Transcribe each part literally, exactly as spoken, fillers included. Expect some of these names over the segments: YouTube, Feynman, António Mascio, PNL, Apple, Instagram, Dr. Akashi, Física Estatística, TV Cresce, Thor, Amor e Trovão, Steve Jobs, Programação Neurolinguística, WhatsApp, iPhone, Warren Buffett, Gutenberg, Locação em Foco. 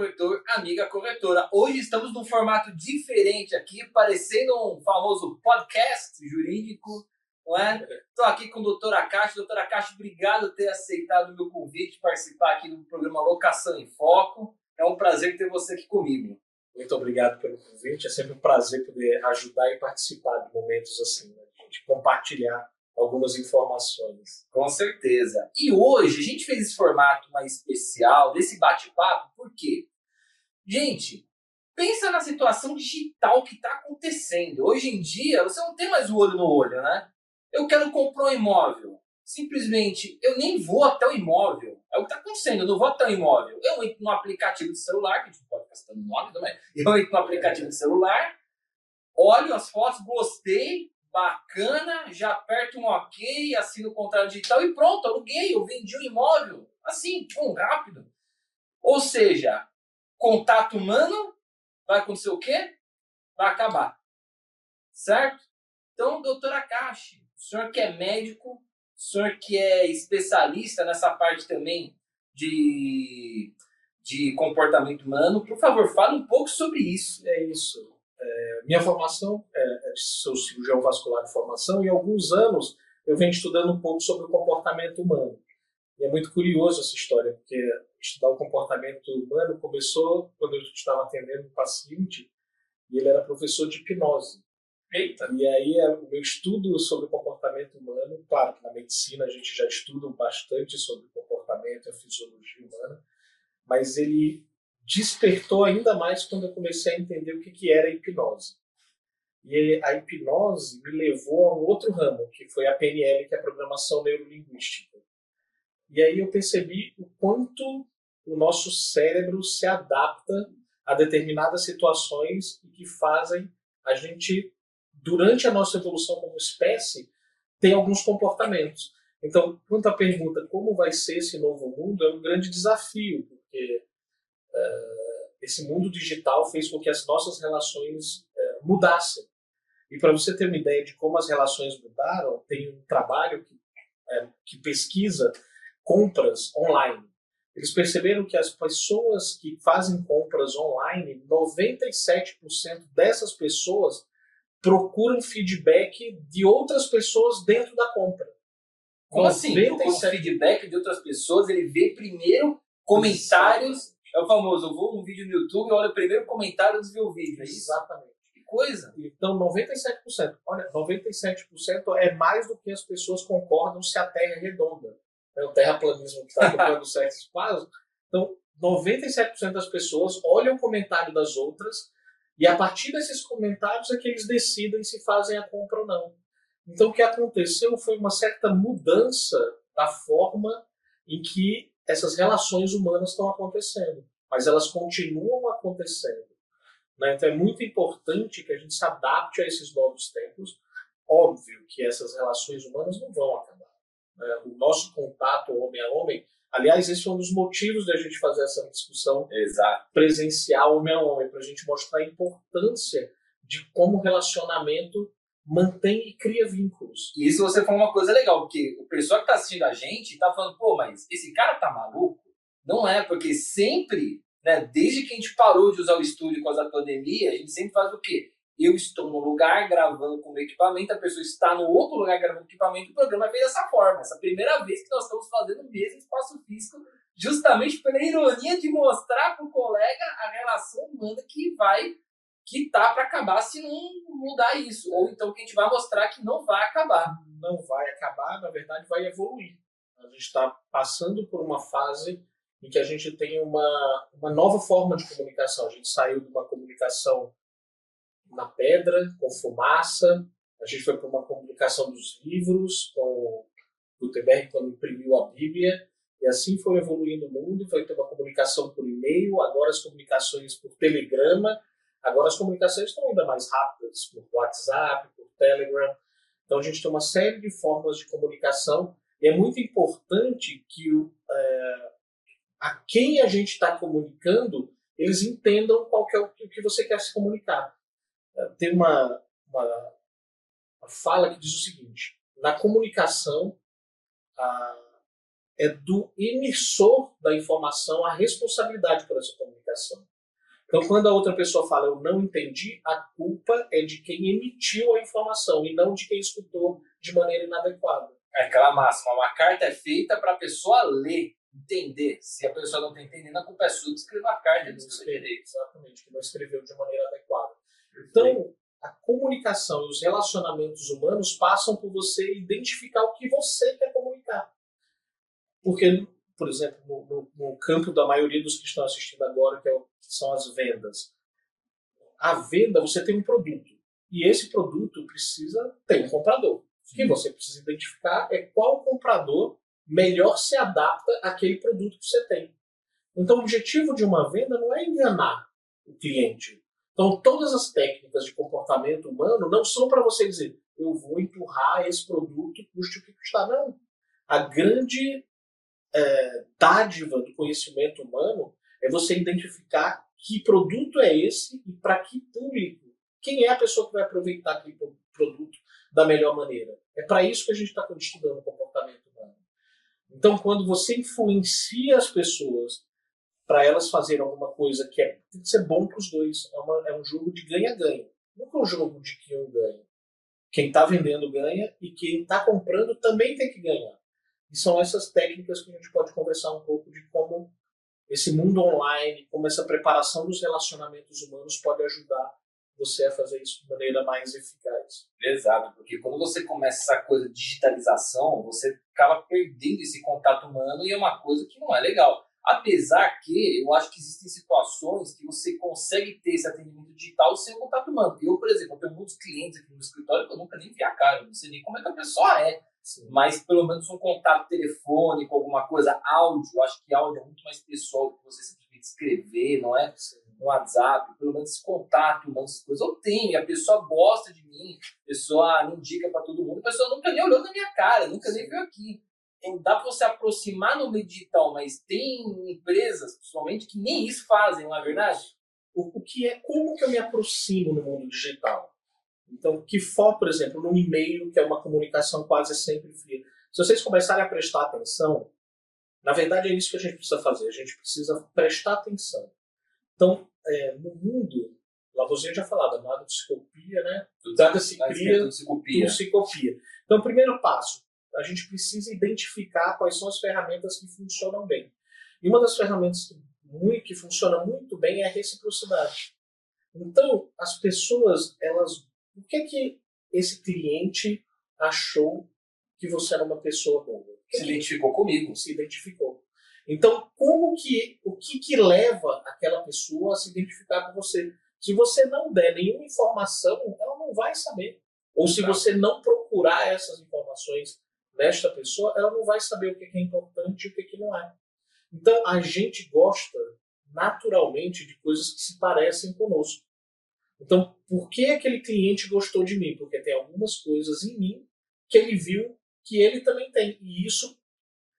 corretor, amiga corretora. Hoje estamos num formato diferente aqui, parecendo um famoso podcast jurídico, não é? Estou aqui com o doutor Akashi. doutor Akashi, obrigado por ter aceitado o meu convite de participar aqui do programa Locação em Foco. É um prazer ter você aqui comigo. Muito obrigado pelo convite. É sempre um prazer poder ajudar e participar de momentos assim, né? De compartilhar algumas informações. Com certeza. E hoje a gente fez esse formato mais especial, desse bate-papo, por quê? Gente, pensa na situação digital que está acontecendo. Hoje em dia, você não tem mais o olho no olho, né? Eu quero comprar um imóvel. Simplesmente, eu nem vou até o imóvel. É o que está acontecendo, eu não vou até o imóvel. Eu entro no aplicativo de celular, que a gente pode ficar citando o nome também. Eu entro no aplicativo de celular, olho as fotos, gostei, bacana, já aperto um ok, assino o contrato digital e pronto, aluguei, eu vendi um imóvel, assim, pum, rápido. Ou seja, contato humano, vai acontecer o quê? Vai acabar, certo? Então, doutor Akashi, o senhor que é médico, o senhor que é especialista nessa parte também de, de comportamento humano, por favor, fale um pouco sobre isso. É isso. É, minha formação é, é de sou cirurgião vascular de formação e há alguns anos eu venho estudando um pouco sobre o comportamento humano. E é muito curioso essa história, porque estudar o comportamento humano começou quando eu estava atendendo um paciente e ele era professor de hipnose. Eita. E aí o meu estudo sobre o comportamento humano, claro que na medicina a gente já estuda bastante sobre o comportamento e a fisiologia humana, mas ele despertou ainda mais quando eu comecei a entender o que, que era a hipnose. E a hipnose me levou a um outro ramo, que foi a P N L, que é a Programação Neurolinguística. E aí eu percebi o quanto o nosso cérebro se adapta a determinadas situações que fazem a gente, durante a nossa evolução como espécie, ter alguns comportamentos. Então, quanto à pergunta como vai ser esse novo mundo, é um grande desafio, porque Uh, esse mundo digital fez com que as nossas relações uh, mudassem. E para você ter uma ideia de como as relações mudaram, tem um trabalho que, uh, que pesquisa compras online. Eles perceberam que as pessoas que fazem compras online, noventa e sete por cento dessas pessoas procuram feedback de outras pessoas dentro da compra. Como assim? O feedback de outras pessoas, ele vê primeiro comentários. É o famoso, eu vou num vídeo no YouTube, olha o primeiro comentário antes de ver o vídeo. Exatamente. Que coisa. Então, noventa e sete por cento. Olha, noventa e sete por cento é mais do que as pessoas concordam se a Terra é redonda. É o terraplanismo que está comprando certos espaços. Então, noventa e sete por cento das pessoas olham o comentário das outras e a partir desses comentários é que eles decidem se fazem a compra ou não. Então, o que aconteceu foi uma certa mudança da forma em que essas relações humanas estão acontecendo, mas elas continuam acontecendo, né? Então é muito importante que a gente se adapte a esses novos tempos. Óbvio que essas relações humanas não vão acabar, né? O nosso contato homem a homem, aliás, esse foi um dos motivos da gente fazer essa discussão. Exato. Presencial homem a homem, para a gente mostrar a importância de como o relacionamento mantém e cria vínculos. E isso você falou uma coisa legal, porque o pessoal que está assistindo a gente está falando, pô, mas esse cara tá maluco? Não é, porque sempre, né, desde que a gente parou de usar o estúdio com a pandemia, a gente sempre faz o quê? Eu estou num lugar gravando com o equipamento, a pessoa está no outro lugar gravando com o equipamento, o programa fez dessa forma. Essa primeira vez que nós estamos fazendo o mesmo espaço físico, justamente pela ironia de mostrar para o colega a relação humana que vai... que tá para acabar se não mudar isso. Ou então que a gente vai mostrar que não vai acabar. Não vai acabar, na verdade vai evoluir. A gente está passando por uma fase em que a gente tem uma, uma nova forma de comunicação. A gente saiu de uma comunicação na pedra, com fumaça. A gente foi para uma comunicação dos livros, com Gutenberg quando imprimiu a Bíblia. E assim foi evoluindo o mundo. Foi ter uma comunicação por e-mail, agora as comunicações por telegrama. Agora as comunicações estão ainda mais rápidas, por WhatsApp, por Telegram. Então a gente tem uma série de formas de comunicação e é muito importante que o, é, a quem a gente está comunicando, eles entendam qual que é o que você quer se comunicar. Tem uma, uma, uma fala que diz o seguinte: na comunicação a, é do emissor da informação a responsabilidade por essa comunicação. Então, quando a outra pessoa fala eu não entendi, a culpa é de quem emitiu a informação e não de quem escutou de maneira inadequada. É aquela máxima, uma carta é feita para a pessoa ler, entender. Se a pessoa não está entendendo, a culpa é sua de escrever a carta. Escrever, exatamente, que não escreveu de maneira adequada. Então, a comunicação e os relacionamentos humanos passam por você identificar o que você quer comunicar. Porque, por exemplo, no, no, no campo da maioria dos que estão assistindo agora, que, é o, que são as vendas. A venda, você tem um produto. E esse produto precisa ter um comprador. O que você precisa identificar é qual comprador melhor se adapta àquele produto que você tem. Então, o objetivo de uma venda não é enganar o cliente. Então, todas as técnicas de comportamento humano não são para você dizer eu vou empurrar esse produto, custe o que custar. Não. A grande é, dádiva do conhecimento humano é você identificar que produto é esse e para que público. Quem é a pessoa que vai aproveitar aquele produto da melhor maneira? É para isso que a gente está estudando o comportamento humano. Então, quando você influencia as pessoas para elas fazerem alguma coisa que é, tem que ser bom para os dois, é, uma, é um jogo de ganha-ganha. Nunca é um jogo de que um ganha. Quem está vendendo ganha e quem está comprando também tem que ganhar. E são essas técnicas que a gente pode conversar um pouco de como esse mundo online, como essa preparação dos relacionamentos humanos pode ajudar você a fazer isso de maneira mais eficaz. Exato, porque quando você começa essa coisa de digitalização, você acaba perdendo esse contato humano e é uma coisa que não é legal. Apesar que eu acho que existem situações que você consegue ter esse atendimento digital sem o contato humano. Eu, por exemplo, eu tenho muitos clientes aqui no escritório que eu nunca nem vi a cara, não sei nem como é que a pessoa é. Sim. Mas pelo menos um contato telefônico, alguma coisa, áudio, eu acho que áudio é muito mais pessoal do que você simplesmente escrever, não é? Sim. No WhatsApp, pelo menos esse contato, essas coisas eu tenho, e a pessoa gosta de mim, a pessoa me indica para todo mundo, a pessoa nunca nem olhou na minha cara, nunca nem veio aqui. Então dá para você aproximar no meio digital, mas tem empresas, principalmente, que nem isso fazem, não é verdade? O, o que é, como que eu me aproximo no mundo digital? Então, que for, por exemplo, no e-mail, que é uma comunicação quase sempre fria. Se vocês começarem a prestar atenção, na verdade é isso que a gente precisa fazer, a gente precisa prestar atenção. Então, é, no mundo, lá você já falava, nada se copia, né? Nada se cria, tudo se copia. Tudo se copia. Então, o primeiro passo, a gente precisa identificar quais são as ferramentas que funcionam bem. E uma das ferramentas que, muito, que funciona muito bem é a reciprocidade. Então, as pessoas, elas, o que é que esse cliente achou que você era uma pessoa boa? Se identificou comigo. Se identificou. Então, como que, o que, que leva aquela pessoa a se identificar com você? Se você não der nenhuma informação, ela não vai saber. Ou se você não procurar essas informações desta pessoa, ela não vai saber o que é importante e o que não é. Então, a gente gosta naturalmente de coisas que se parecem conosco. Então, por que aquele cliente gostou de mim? Porque tem algumas coisas em mim que ele viu que ele também tem. E isso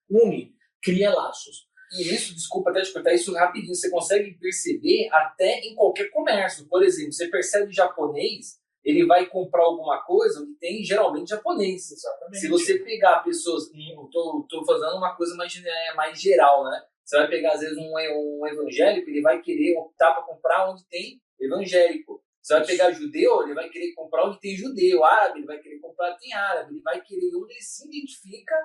une. Cria laços. E isso, desculpa até te cortar, isso rapidinho, você consegue perceber até em qualquer comércio. Por exemplo, você percebe japonês, ele vai comprar alguma coisa que tem geralmente japonês. Exatamente. Se você pegar pessoas, hum, tô, tô fazendo uma coisa mais, é, mais geral, né? Você vai pegar, às vezes, um, um evangélico, ele vai querer optar para comprar onde tem evangélico. Você vai pegar judeu, ele vai querer comprar onde tem judeu. Árabe, ele vai querer comprar onde tem árabe. Ele vai querer onde ele se identifica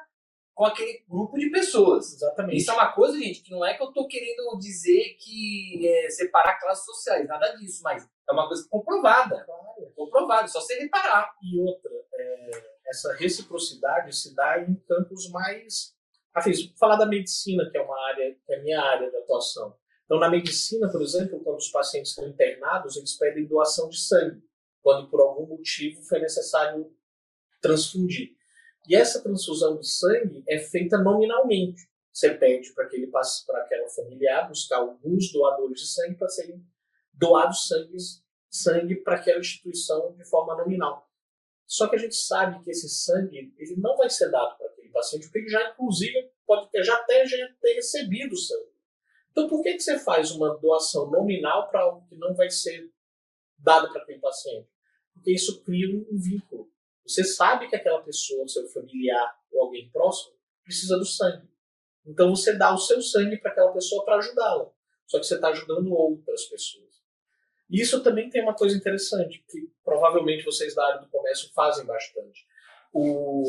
com aquele grupo de pessoas. Exatamente. Isso é uma coisa, gente, que não é que eu estou querendo dizer que é separar classes sociais, nada disso, mas é uma coisa comprovada. Claro. Comprovada, só você reparar. E outra, é, essa reciprocidade se dá em campos mais... Assim, vou falar da medicina, que é uma área, que é a minha área de atuação. Então, na medicina, por exemplo, quando os pacientes estão internados, eles pedem doação de sangue, quando por algum motivo foi necessário transfundir. E essa transfusão de sangue é feita nominalmente. Você pede para que ele passe para aquela familiar buscar alguns doadores de sangue para serem doados sangue, sangue para aquela instituição de forma nominal. Só que a gente sabe que esse sangue ele não vai ser dado para aquele paciente, porque ele já, inclusive, pode ter, já até já ter recebido o sangue. Então, por que, que você faz uma doação nominal para algo que não vai ser dado para aquele paciente? Porque isso cria um vínculo. Você sabe que aquela pessoa, seu familiar ou alguém próximo, precisa do sangue. Então você dá o seu sangue para aquela pessoa para ajudá-la. Só que você está ajudando outras pessoas. E isso também tem uma coisa interessante, que provavelmente vocês da área do comércio fazem bastante. O...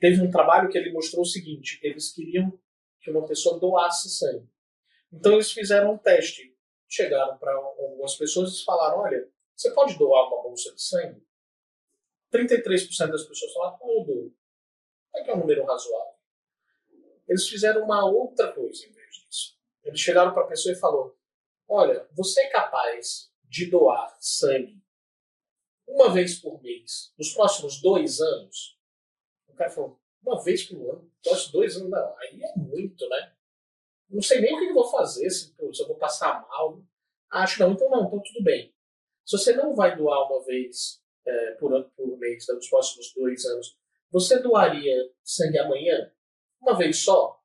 Teve um trabalho que ele mostrou o seguinte, eles queriam que uma pessoa doasse sangue. Então eles fizeram um teste. Chegaram para algumas pessoas e falaram, olha, você pode doar uma bolsa de sangue? trinta e três por cento das pessoas falaram, eu dou. É que é um número razoável. Eles fizeram uma outra coisa em vez disso. Eles chegaram para a pessoa e falaram, olha, você é capaz de doar sangue uma vez por mês nos próximos dois anos? O cara falou, uma vez por ano? Dois, dois anos? Não, aí é muito, né? Não sei nem o que eu vou fazer, se, se eu vou passar mal. Acho não, então não, então tudo bem. Se você não vai doar uma vez é, por ano, por mês, nos próximos dois anos, você doaria sangue amanhã? Uma vez só?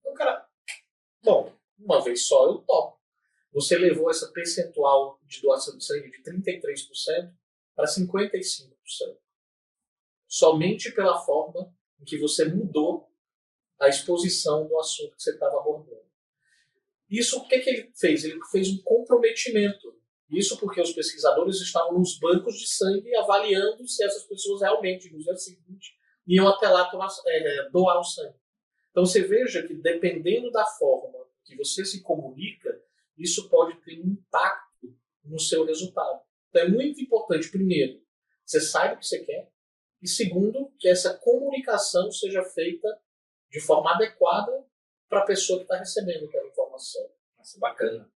Então, cara, bom, uma vez só eu topo. Você levou essa percentual de doação de sangue de trinta e três por cento para cinquenta e cinco por cento. Somente pela forma em que você mudou a exposição do assunto que você estava abordando. Isso, o que, que ele fez? Ele fez um comprometimento. Isso porque os pesquisadores estavam nos bancos de sangue avaliando se essas pessoas realmente, no dia seguinte, iam até lá tomar, é, doar o sangue. Então você veja que, dependendo da forma que você se comunica, isso pode ter um impacto no seu resultado. Então é muito importante, primeiro, você saiba o que você quer, e segundo, que essa comunicação seja feita de forma adequada para a pessoa que está recebendo aquela informação. Isso é bacana.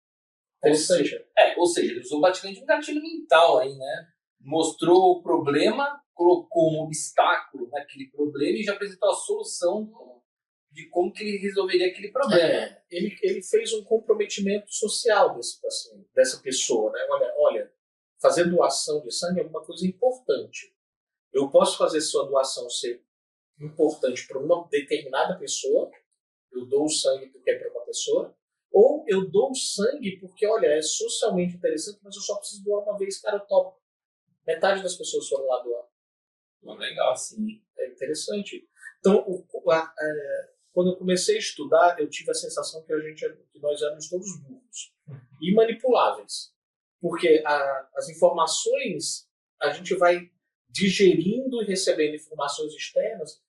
Interessante. Ou seja, é, ou seja, ele usou praticamente um gatilho mental aí, né? Mostrou o problema, colocou um obstáculo naquele problema e já apresentou a solução de como que ele resolveria aquele problema. É, ele, ele fez um comprometimento social desse paciente, dessa pessoa, né? Olha, olha, fazer doação de sangue é uma coisa importante. Eu posso fazer sua doação ser importante para uma determinada pessoa, eu dou o sangue porque é para uma pessoa, ou eu dou o sangue porque, olha, é socialmente interessante, mas eu só preciso doar uma vez, cara, top. Metade das pessoas foram lá doar. Não, legal, assim. É interessante. Então, o, a, a, quando eu comecei a estudar, eu tive a sensação que, a gente, que nós éramos todos burros e manipuláveis, porque a, as informações, a gente vai digerindo e recebendo informações externas,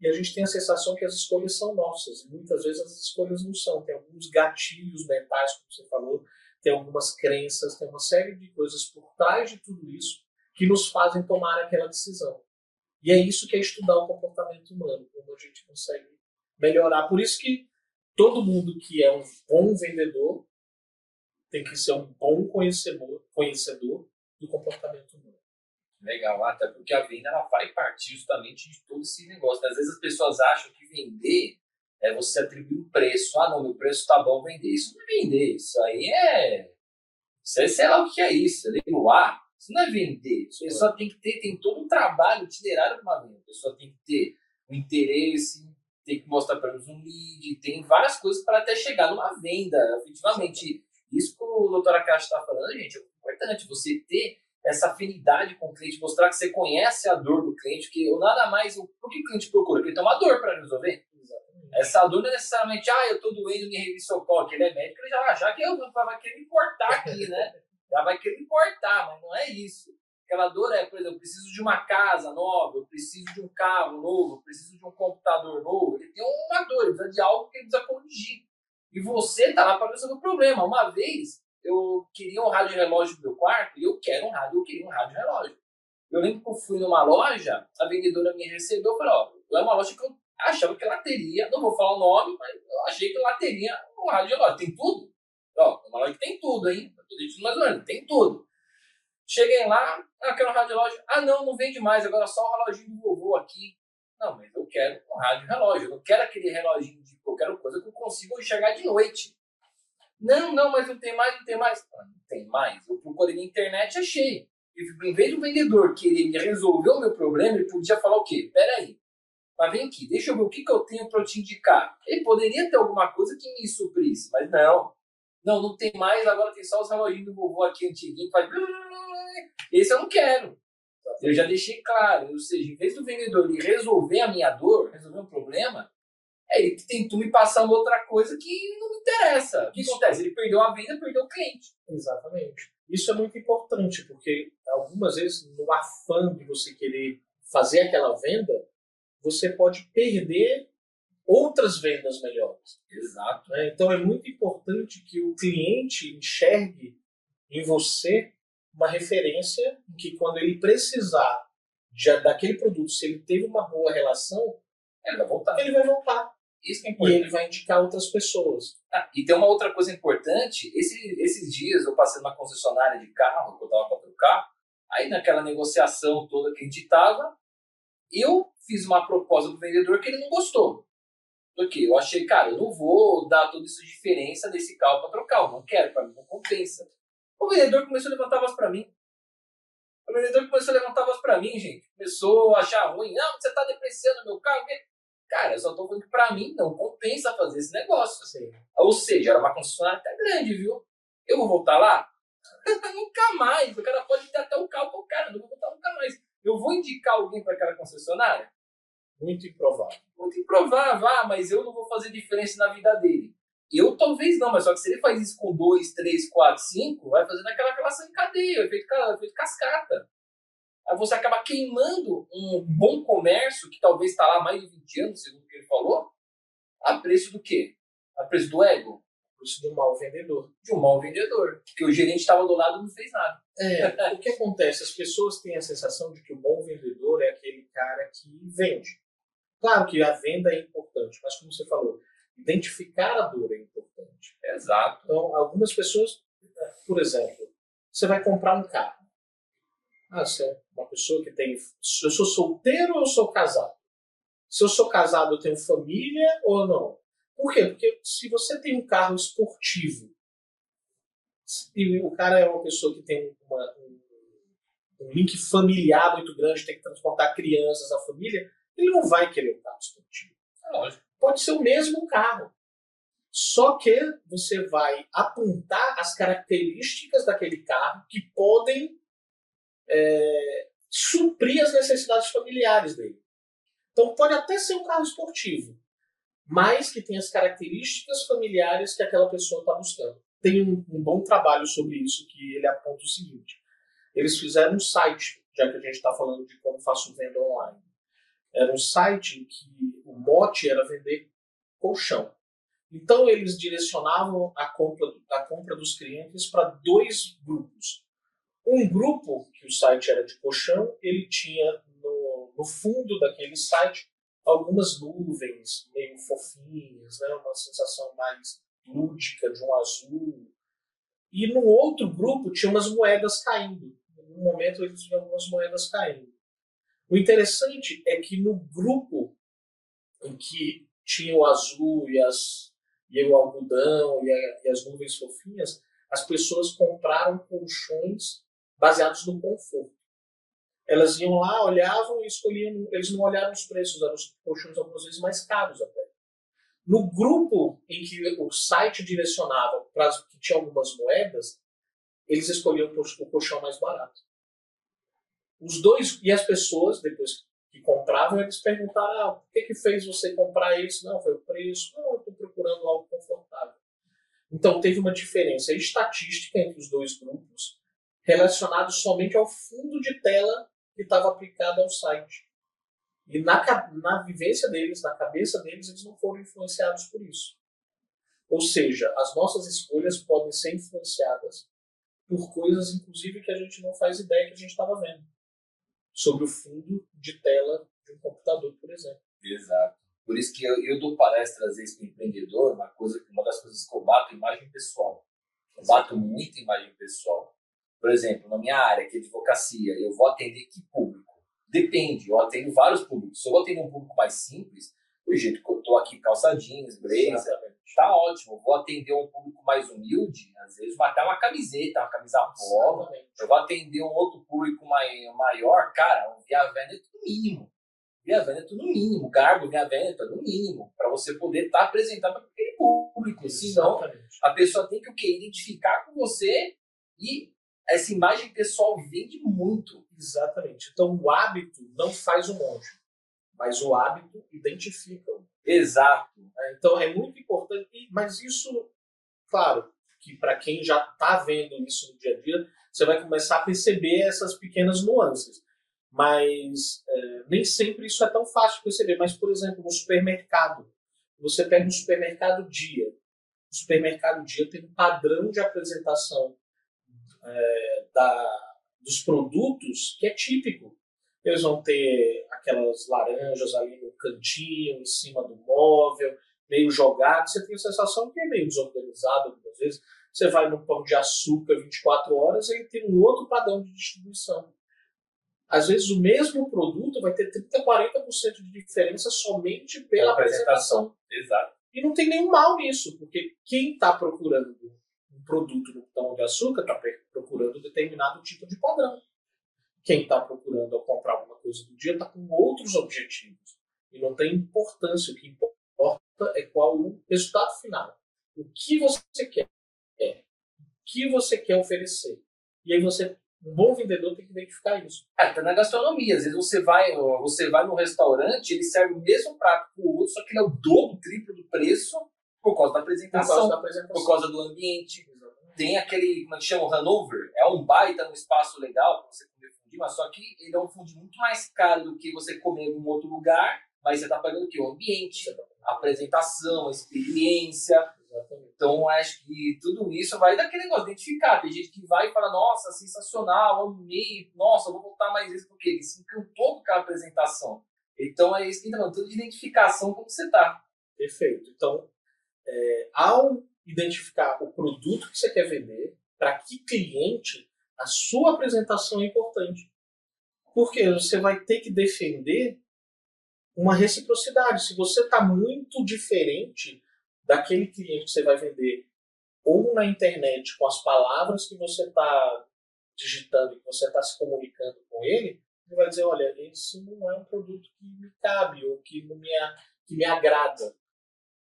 e a gente tem a sensação que as escolhas são nossas. E muitas vezes as escolhas não são. Tem alguns gatilhos mentais, como você falou, tem algumas crenças, tem uma série de coisas por trás de tudo isso que nos fazem tomar aquela decisão. E é isso que é estudar o comportamento humano, como a gente consegue melhorar. Por isso que todo mundo que é um bom vendedor tem que ser um bom conhecedor, conhecedor do comportamento humano. Legal, até porque a venda ela vai partir justamente de todo esse negócio. Às vezes as pessoas acham que vender é você atribuir um preço. Ah, não, meu preço tá bom, vender. Isso não é vender, isso aí é... Isso aí, sei lá o que é isso, é leiloar. Isso não é vender. A pessoa tem que ter, tem todo um trabalho itinerário para uma venda. A pessoa tem que ter um interesse, tem que mostrar para eles um lead, tem várias coisas para até chegar numa venda, efetivamente. Isso que o doutor Akashi está falando, gente, é importante você ter essa afinidade com o cliente, mostrar que você conhece a dor do cliente, que nada mais, por que o cliente procura? Porque tem uma dor para resolver. Exatamente. Essa dor não é necessariamente, ah, eu estou doendo, me revi socorro, que ele é médico, ele já vai achar que eu, vai querer me cortar aqui, né? Já vai querer me cortar, mas não é isso. Aquela dor é, por exemplo, eu preciso de uma casa nova, eu preciso de um carro novo, eu preciso de um computador novo. Ele tem uma dor, ele precisa de algo que ele precisa corrigir. E você está lá para resolver o problema. Uma vez, eu queria um rádio relógio no meu quarto e eu quero um rádio, eu queria um rádio relógio. Eu lembro que eu fui numa loja, a vendedora me recebeu e falou, ó, é uma loja que eu achava que ela teria, não vou falar o nome, mas eu achei que ela teria um rádio relógio. Tem tudo? Ó, é uma loja que tem tudo, hein? Eu tô dizendo mais ou menos, tem tudo. Cheguei lá, ah, quero um rádio relógio. Ah, não, não vende mais, agora só o reloginho do vovô aqui. Não, mas eu quero um rádio relógio, eu não quero aquele reloginho de qualquer coisa que eu consigo enxergar de noite. Não, não, mas não tem mais, não tem mais. Ah, não tem mais. Eu procurei na internet e achei. Em vez do vendedor querer resolver o meu problema, ele podia falar o quê? Peraí, mas vem aqui, deixa eu ver o que, que eu tenho para te indicar. Ele poderia ter alguma coisa que me suprisse, mas não. Não, não tem mais, agora tem só os reloginhos do vovô aqui antiguinho. Faz... Esse eu não quero. Eu já deixei claro. Ou seja, em vez do vendedor ele resolver a minha dor, resolver um problema, Ele tentou me passar uma outra coisa que não me interessa. O que acontece? Ele perdeu a venda, perdeu o cliente. Exatamente. Isso é muito importante, porque algumas vezes, no afã de você querer fazer aquela venda, você pode perder outras vendas melhores. Exato. Né? Então, é muito importante que o cliente enxergue em você uma referência que, quando ele precisar de, daquele produto, se ele teve uma boa relação, ele vai voltar. Ele vai voltar. Isso é importante. E ele vai indicar outras pessoas. Ah, e tem uma outra coisa importante. Esse, esses dias eu passei numa concessionária de carro, que eu estava para trocar. Aí naquela negociação toda que a gente estava, eu fiz uma proposta do vendedor que ele não gostou. Porque eu achei, cara, eu não vou dar toda essa diferença desse carro para trocar. Eu não quero, para mim não compensa. O vendedor começou a levantar a voz para mim. O vendedor começou a levantar a voz para mim, gente. Começou a achar ruim. Não, você está depreciando meu carro. Cara, eu só tô falando que pra mim não compensa fazer esse negócio. Assim. Ou seja, era uma concessionária até grande, viu? Eu vou voltar lá? Nunca mais. O cara pode ter até o carro pro cara. Não vou voltar nunca mais. Eu vou indicar alguém pra aquela concessionária? Muito improvável. Muito improvável. Ah, mas eu não vou fazer diferença na vida dele. Eu talvez não, mas só que se ele faz isso com dois, três, quatro, cinco, vai fazendo aquela relação em cadeia, efeito cascata. Aí você acaba queimando um bom comércio, que talvez está lá há mais de vinte anos, segundo o que ele falou, a preço do quê? A preço do ego? A preço de um mau vendedor. De um mau vendedor. Porque o gerente estava do lado e não fez nada. É, o que acontece? As pessoas têm a sensação de que o bom vendedor é aquele cara que vende. Claro que a venda é importante, mas como você falou, identificar a dor é importante. Exato. Então, algumas pessoas, por exemplo, você vai comprar um carro. Ah, você é uma pessoa que tem... Eu sou solteiro ou eu sou casado? Se eu sou casado, eu tenho família ou não? Por quê? Porque se você tem um carro esportivo e o cara é uma pessoa que tem uma, um, um link familiar muito grande, tem que transportar crianças, a família, ele não vai querer um carro esportivo. É lógico. Pode ser o mesmo carro. Só que você vai apontar as características daquele carro que podem... É, suprir as necessidades familiares dele. Então pode até ser um carro esportivo, mas que tem as características familiares que aquela pessoa está buscando. Tem um, um bom trabalho sobre isso que ele aponta o seguinte. Eles fizeram um site, já que a gente está falando de como faço venda online. Era um site em que o mote era vender colchão. Então eles direcionavam a compra, a compra dos clientes para dois grupos. Um grupo, que o site era de colchão, ele tinha no, no fundo daquele site algumas nuvens meio fofinhas, né? Uma sensação mais lúdica de um azul. E no outro grupo tinha umas moedas caindo. Em um momento eles viam algumas moedas caindo. O interessante é que no grupo em que tinha o azul e, as, e o algodão e, a, e as nuvens fofinhas, as pessoas compraram colchões baseados no conforto. Elas iam lá, olhavam e escolhiam, eles não olharam os preços, eram os colchões algumas vezes mais caros até. No grupo em que o site direcionava, para que tinha algumas moedas, eles escolhiam o colchão mais barato. Os dois, e as pessoas, depois que compravam, eles perguntaram, ah, o que, que fez você comprar isso? Não, foi o preço. Não, eu estou procurando algo confortável. Então teve uma diferença estatística entre os dois grupos, relacionado somente ao fundo de tela que estava aplicado ao site. E na, na vivência deles, na cabeça deles, eles não foram influenciados por isso. Ou seja, as nossas escolhas podem ser influenciadas por coisas, inclusive, que a gente não faz ideia que a gente estava vendo. Sobre o fundo de tela de um computador, por exemplo. Exato. Por isso que eu, eu dou palestras às vezes para o empreendedor, uma, coisa, uma das coisas que eu bato é imagem pessoal. Eu bato muito imagem pessoal. Por exemplo, na minha área, que é advocacia, eu vou atender que público? Depende, eu atendo vários públicos. Se eu vou atender um público mais simples, do jeito que eu estou aqui, calça jeans, blazer, tá ótimo. Eu vou atender um público mais humilde, às vezes até uma camiseta, uma camisa polo. Eu vou atender um outro público maior, cara, um via Veneto no mínimo. Via Veneto no mínimo, cargo via Veneto no mínimo, para você poder estar tá apresentado para aquele público. Senão, a pessoa tem que o quê? Identificar com você e... Essa imagem pessoal vende muito. Exatamente. Então, o hábito não faz o monge, mas o hábito identifica-o. Exato. Então é muito importante, mas isso, claro, que para quem já está vendo isso no dia a dia, você vai começar a perceber essas pequenas nuances. Mas é, nem sempre isso é tão fácil de perceber. Mas, por exemplo, no supermercado, você pega um supermercado dia. O supermercado dia tem um padrão de apresentação é, da, dos produtos que é típico. Eles vão ter aquelas laranjas ali no cantinho, em cima do móvel, meio jogado. Você tem a sensação que é meio desorganizado algumas vezes. Você vai no Pão de Açúcar vinte e quatro horas e ele tem um outro padrão de distribuição. Às vezes o mesmo produto vai ter trinta por cento, quarenta por cento de diferença somente pela apresentação. Exato. E não tem nenhum mal nisso, porque quem está procurando um produto no Pão de Açúcar está procurando determinado tipo de padrão. Quem está procurando ao comprar alguma coisa do dia está com outros objetivos. E não tem importância. O que importa é qual o resultado final. O que você quer. É. O que você quer oferecer. E aí você... Um bom vendedor tem que identificar isso. Ah, tá na gastronomia. Às vezes você vai, você vai num restaurante, ele serve o mesmo prato que o outro, só que ele é o dobro, o triplo do preço por causa da apresentação. Por causa, da apresentação. Por causa do ambiente. Exatamente. Tem aquele, como é que chama, o Hanover. É um baita, um espaço legal para você comer fundi, mas só que ele é um fundi muito mais caro do que você comer em algum outro lugar, mas você tá pagando o quê? O ambiente, a apresentação, a experiência... Então, acho que tudo isso vai daquele negócio, identificar. Tem gente que vai e fala, nossa, sensacional, amei, nossa, vou voltar mais vezes, porque ele se encantou com aquela apresentação. Então, é isso que entra, tudo de identificação como você está. Perfeito. Então, é, ao identificar o produto que você quer vender, para que cliente, a sua apresentação é importante. Porque você vai ter que defender uma reciprocidade. Se você está muito diferente... daquele cliente que você vai vender ou na internet com as palavras que você está digitando e que você está se comunicando com ele, ele vai dizer, olha, isso não é um produto que me cabe ou que, não me, que me agrada.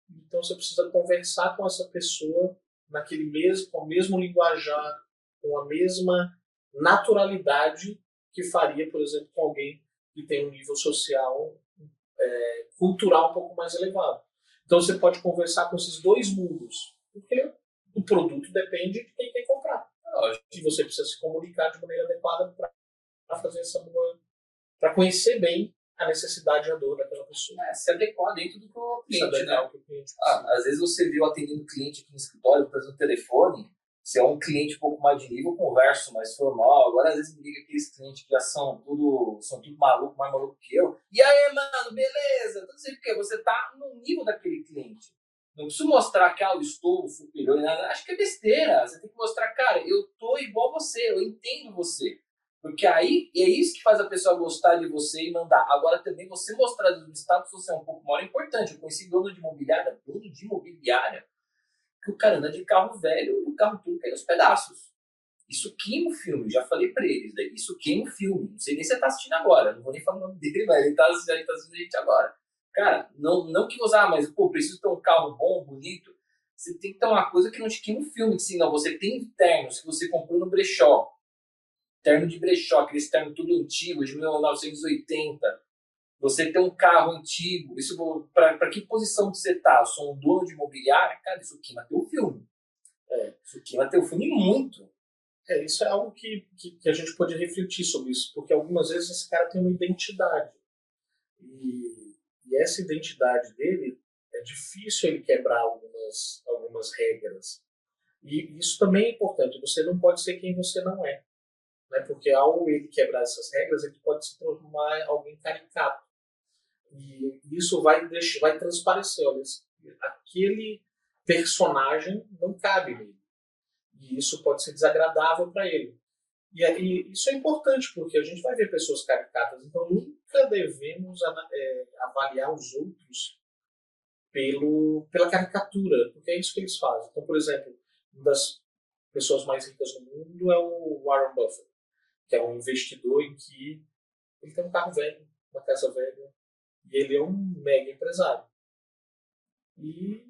Então você precisa conversar com essa pessoa naquele mesmo, com o mesmo linguajar, com a mesma naturalidade que faria, por exemplo, com alguém que tem um nível social, é, cultural um pouco mais elevado. Então você pode conversar com esses dois mundos, porque o produto depende de quem quer comprar. E você precisa se comunicar de maneira adequada para fazer essa boa, para conhecer bem a necessidade e a dor daquela pessoa. É, se adequar dentro do cliente, né? O cliente ah, às vezes você vê eu atendendo o cliente aqui no escritório, por exemplo, no telefone, se é um cliente um pouco mais de nível, eu converso mais formal. Agora, às vezes, me liga aqueles clientes que já são tudo, são tudo maluco, mais maluco que eu. E aí, mano, beleza? Então, não sei o quê. Você tá no nível daquele cliente. Não preciso mostrar que ah, eu estou superior, nada. Acho que é besteira. Você tem que mostrar, cara, eu tô igual a você, eu entendo você. Porque aí, é isso que faz a pessoa gostar de você e mandar. Agora, também, você mostrar do status, você é um pouco maior, é importante. Eu conheci dono de imobiliária, dono de imobiliária, que o cara anda de carro velho e o carro todo caiu aos pedaços. Isso queima o filme, já falei pra eles, né? Isso queima o filme. Não sei nem se você tá assistindo agora, não vou nem falar o nome dele, mas ele tá assistindo, ele tá assistindo a gente agora. Cara, não, não que usar, mas pô, preciso ter um carro bom, bonito. Você tem que ter uma coisa que não te queima o filme, assim, não. Você tem ternos que você comprou no brechó. Terno de brechó, aquele terno tudo antigo, de mil novecentos e oitenta. Você tem um carro antigo, isso para que posição que você está? Eu sou um dono de imobiliária? Cara, isso queima teu filme. É, isso queima teu filme muito. É, isso é algo que, que, que a gente pode refletir sobre isso, porque algumas vezes esse cara tem uma identidade. E, e essa identidade dele, é difícil ele quebrar algumas, algumas regras. E isso também é importante, você não pode ser quem você não é. Né? Porque ao ele quebrar essas regras, ele pode se transformar em alguém caricato. E isso vai, deixar, vai transparecer. Olha, aquele personagem não cabe nele. E isso pode ser desagradável para ele. E, e isso é importante, porque a gente vai ver pessoas caricatas. Então, nunca devemos é, avaliar os outros pelo, pela caricatura, porque é isso que eles fazem. Então, por exemplo, uma das pessoas mais ricas do mundo é o Warren Buffett, que é um investidor em que ele tem um carro velho, uma casa velha, e ele é um mega empresário. E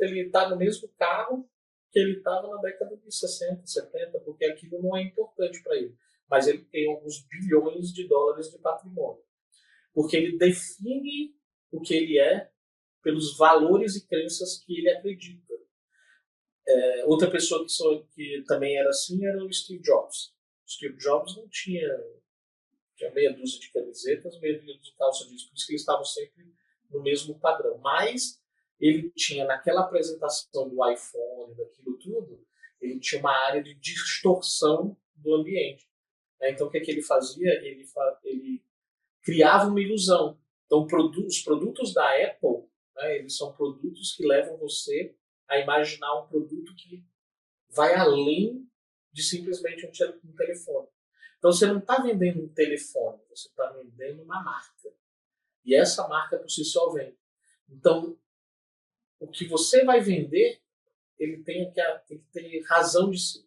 ele está no mesmo carro que ele estava na década de sessenta, setenta, porque aquilo não é importante para ele. Mas ele tem alguns bilhões de dólares de patrimônio. Porque ele define o que ele é pelos valores e crenças que ele acredita. É, outra pessoa que, só, que também era assim era o Steve Jobs. O Steve Jobs não tinha, tinha meia dúzia de camisetas, meia dúzia de calça jeans, por isso que eles estavam sempre no mesmo padrão. Mas ele tinha, naquela apresentação do iPhone, daquilo tudo, ele tinha uma área de distorção do ambiente. Então, o que é que ele fazia? Ele, ele criava uma ilusão. Então, os produtos da Apple, né, eles são produtos que levam você a imaginar um produto que vai além de simplesmente um telefone. Então, você não está vendendo um telefone, você está vendendo uma marca. E essa marca, por si só, vende. Então, o que você vai vender, ele tem que, tem que ter razão de si.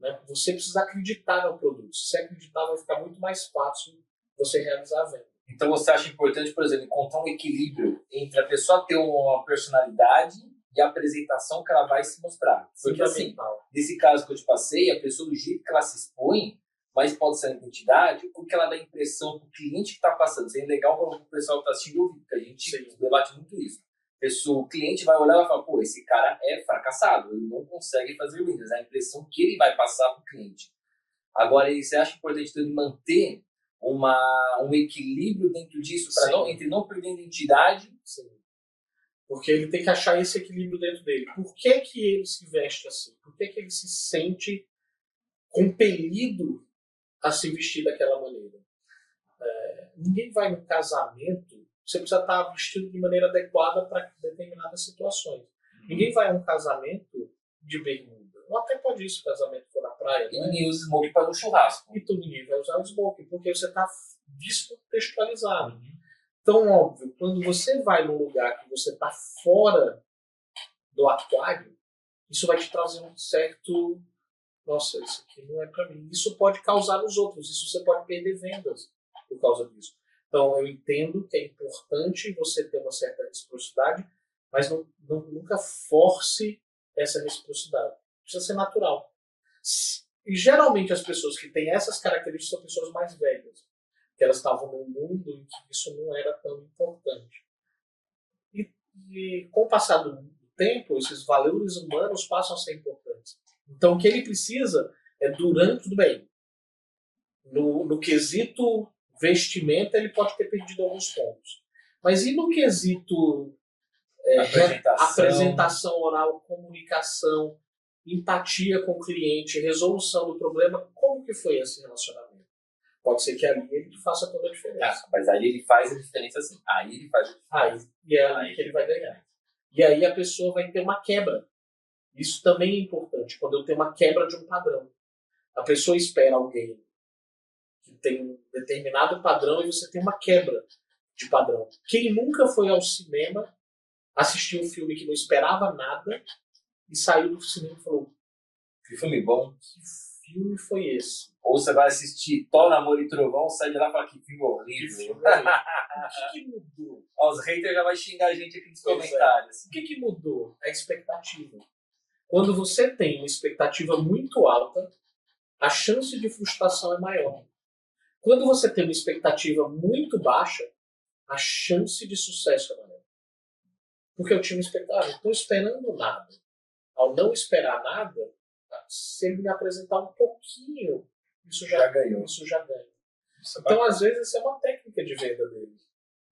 Né? Você precisa acreditar no produto. Se você acreditar, vai ficar muito mais fácil você realizar a venda. Então, você acha importante, por exemplo, encontrar um equilíbrio entre a pessoa ter uma personalidade e a apresentação que ela vai se mostrar. Porque, assim, nesse caso que eu te passei, a pessoa, do jeito que ela se expõe, mas pode ser a identidade, porque ela dá impressão para o cliente que está passando. Isso é legal para o pessoal que está assistindo, porque a gente Sim. debate muito isso. Pessoa, o cliente vai olhar e vai falar, pô, esse cara é fracassado, ele não consegue fazer vendas. É a impressão que ele vai passar para o cliente. Agora, você acha importante também manter uma, um equilíbrio dentro disso, para não, entre não perder a identidade? Sim. Porque ele tem que achar esse equilíbrio dentro dele. Por que que ele se veste assim? Por que que ele se sente compelido a se vestir daquela maneira? É, ninguém vai no casamento, você precisa estar vestido de maneira adequada para determinadas situações. Uhum. Ninguém vai a um casamento de bermuda. Ou até pode ir se o casamento for na praia. E né? Ninguém usa smoking para um churrasco. Então ninguém vai usar o smoking, porque você está descontextualizado. Uhum. Então, óbvio, quando você vai num lugar que você está fora do aquário, isso vai te trazer um certo... Nossa, isso aqui não é para mim. Isso pode causar nos outros. Isso você pode perder vendas por causa disso. Então, eu entendo que é importante você ter uma certa reciprocidade, mas não, não, nunca force essa reciprocidade. Precisa ser natural. E, geralmente, as pessoas que têm essas características são pessoas mais velhas, que elas estavam num mundo em que isso não era tão importante. E, e com o passar do tempo, esses valores humanos passam a ser importantes. Então, o que ele precisa é, durante, tudo bem, no, no quesito vestimenta, ele pode ter perdido alguns pontos. Mas e no quesito é, apresentação. apresentação oral, comunicação, empatia com o cliente, resolução do problema, como que foi esse relacionamento? Pode ser que ali ele faça toda a diferença. Ah, mas aí ele faz a diferença assim. Aí ele faz a diferença. Aí, e é ali que ele vai ganhar. E aí a pessoa vai ter uma quebra. Isso também é importante, quando eu tenho uma quebra de um padrão. A pessoa espera alguém que tem um determinado padrão e você tem uma quebra de padrão. Quem nunca foi ao cinema, assistiu um filme que não esperava nada e saiu do cinema e falou: que filme bom. Que filme foi esse? Ou você vai assistir Thor, Amor e Trovão, sai de lá e fala: que filme horrível. Que filme horrível. O que, que mudou? Ó, os haters já vão xingar a gente aqui nos pois comentários. É. O que, que mudou? A expectativa. Quando você tem uma expectativa muito alta, a chance de frustração é maior. Quando você tem uma expectativa muito baixa, a chance de sucesso é maior. Porque eu tinha uma expectativa, ah, não estou esperando nada. Ao não esperar nada, se ele me apresentar um pouquinho, isso já, já ganhou. Isso já ganha. Isso é então, bacana. Às vezes, essa é uma técnica de venda dele.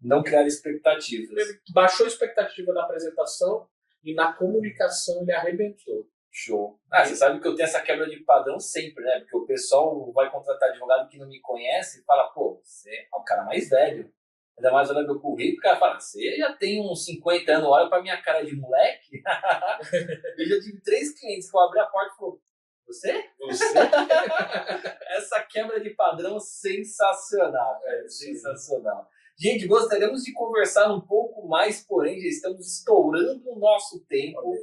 Não criar expectativas. Ele baixou a expectativa na apresentação, e na comunicação ele arrebentou. Show. Ah, você sabe que eu tenho essa quebra de padrão sempre, né? Porque o pessoal vai contratar advogado que não me conhece e fala, pô, você é o cara mais velho. Ainda mais olha meu currículo, o cara fala, você já tem uns cinquenta anos, olha pra minha cara de moleque. Eu já tive três clientes que eu abri a porta e falou, você? Você? Essa quebra de padrão sensacional, velho. Sensacional. Gente, gostaríamos de conversar um pouco mais, porém, já estamos estourando o nosso tempo. Okay.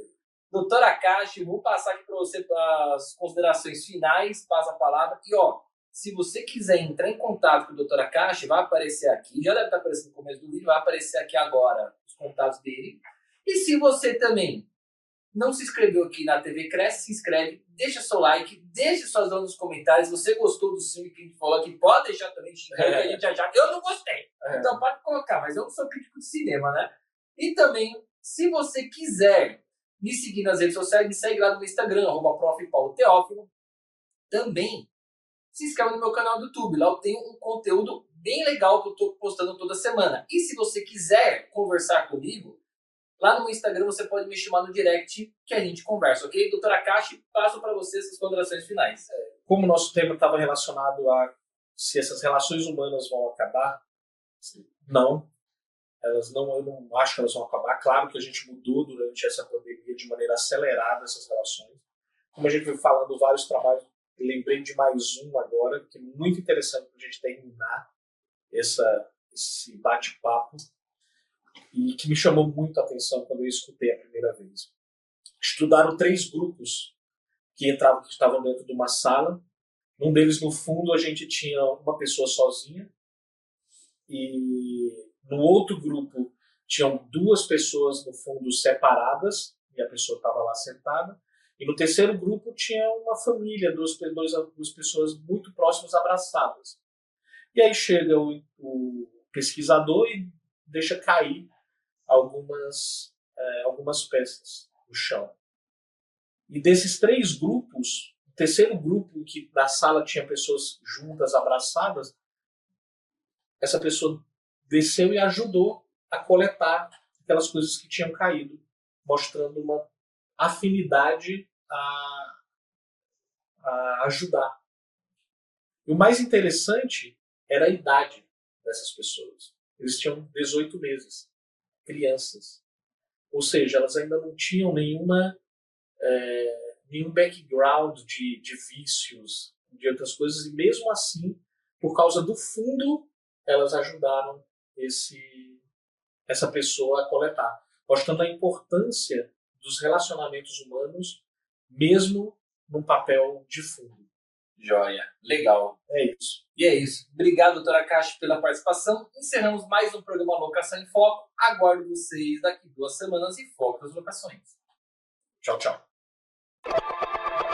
doutor Akashi, vou passar aqui para você as considerações finais, passa a palavra. E, ó, se você quiser entrar em contato com o doutor Akashi, vai aparecer aqui, já deve estar aparecendo no começo do vídeo, vai aparecer aqui agora os contatos dele. E se você também não se inscreveu aqui na T V Cresce, se inscreve, deixa seu like, deixa suas dúvidas nos comentários. Se você gostou do filme que a gente falou aqui, pode deixar também, xingando, é. que a gente achar que eu não gostei. É. Então pode colocar, mas eu não sou crítico de cinema, né? E também, se você quiser me seguir nas redes sociais, me segue lá no Instagram, arroba Prof. Pauteófilo. Também se inscreva no meu canal do YouTube, lá eu tenho um conteúdo bem legal que eu estou postando toda semana. E se você quiser conversar comigo, lá no Instagram você pode me chamar no direct que a gente conversa, ok? doutor Akashi, passo para você essas considerações finais. Como o nosso tema estava relacionado a se essas relações humanas vão acabar, Sim. não. Elas não, eu não acho que elas vão acabar. Claro que a gente mudou durante essa pandemia de maneira acelerada essas relações. Como a gente veio falando, vários trabalhos, lembrei de mais um agora, que é muito interessante para a gente terminar essa, esse bate-papo, e que me chamou muito a atenção quando eu escutei a primeira vez. Estudaram três grupos que entravam, que estavam dentro de uma sala. Num deles, no fundo, a gente tinha uma pessoa sozinha, e no outro grupo tinham duas pessoas no fundo separadas, e a pessoa estava lá sentada, e no terceiro grupo tinha uma família, duas, duas, duas pessoas muito próximas, abraçadas. E aí chega o, o pesquisador e deixa cair algumas, é, algumas peças no chão. E desses três grupos, o terceiro grupo, que na sala tinha pessoas juntas, abraçadas, essa pessoa desceu e ajudou a coletar aquelas coisas que tinham caído, mostrando uma afinidade a, a ajudar. E o mais interessante era a idade dessas pessoas. Eles tinham dezoito meses, crianças. Ou seja, elas ainda não tinham nenhuma, é, nenhum background de, de vícios, de outras coisas. E mesmo assim, por causa do fundo, elas ajudaram esse, essa pessoa a coletar. Mostrando a importância dos relacionamentos humanos, mesmo num papel de fundo. Joia. Legal. É isso. E é isso. Obrigado, doutor Akashi, pela participação. Encerramos mais um programa Locação em Foco. Aguardo vocês daqui duas semanas e foco nas locações. Tchau, tchau.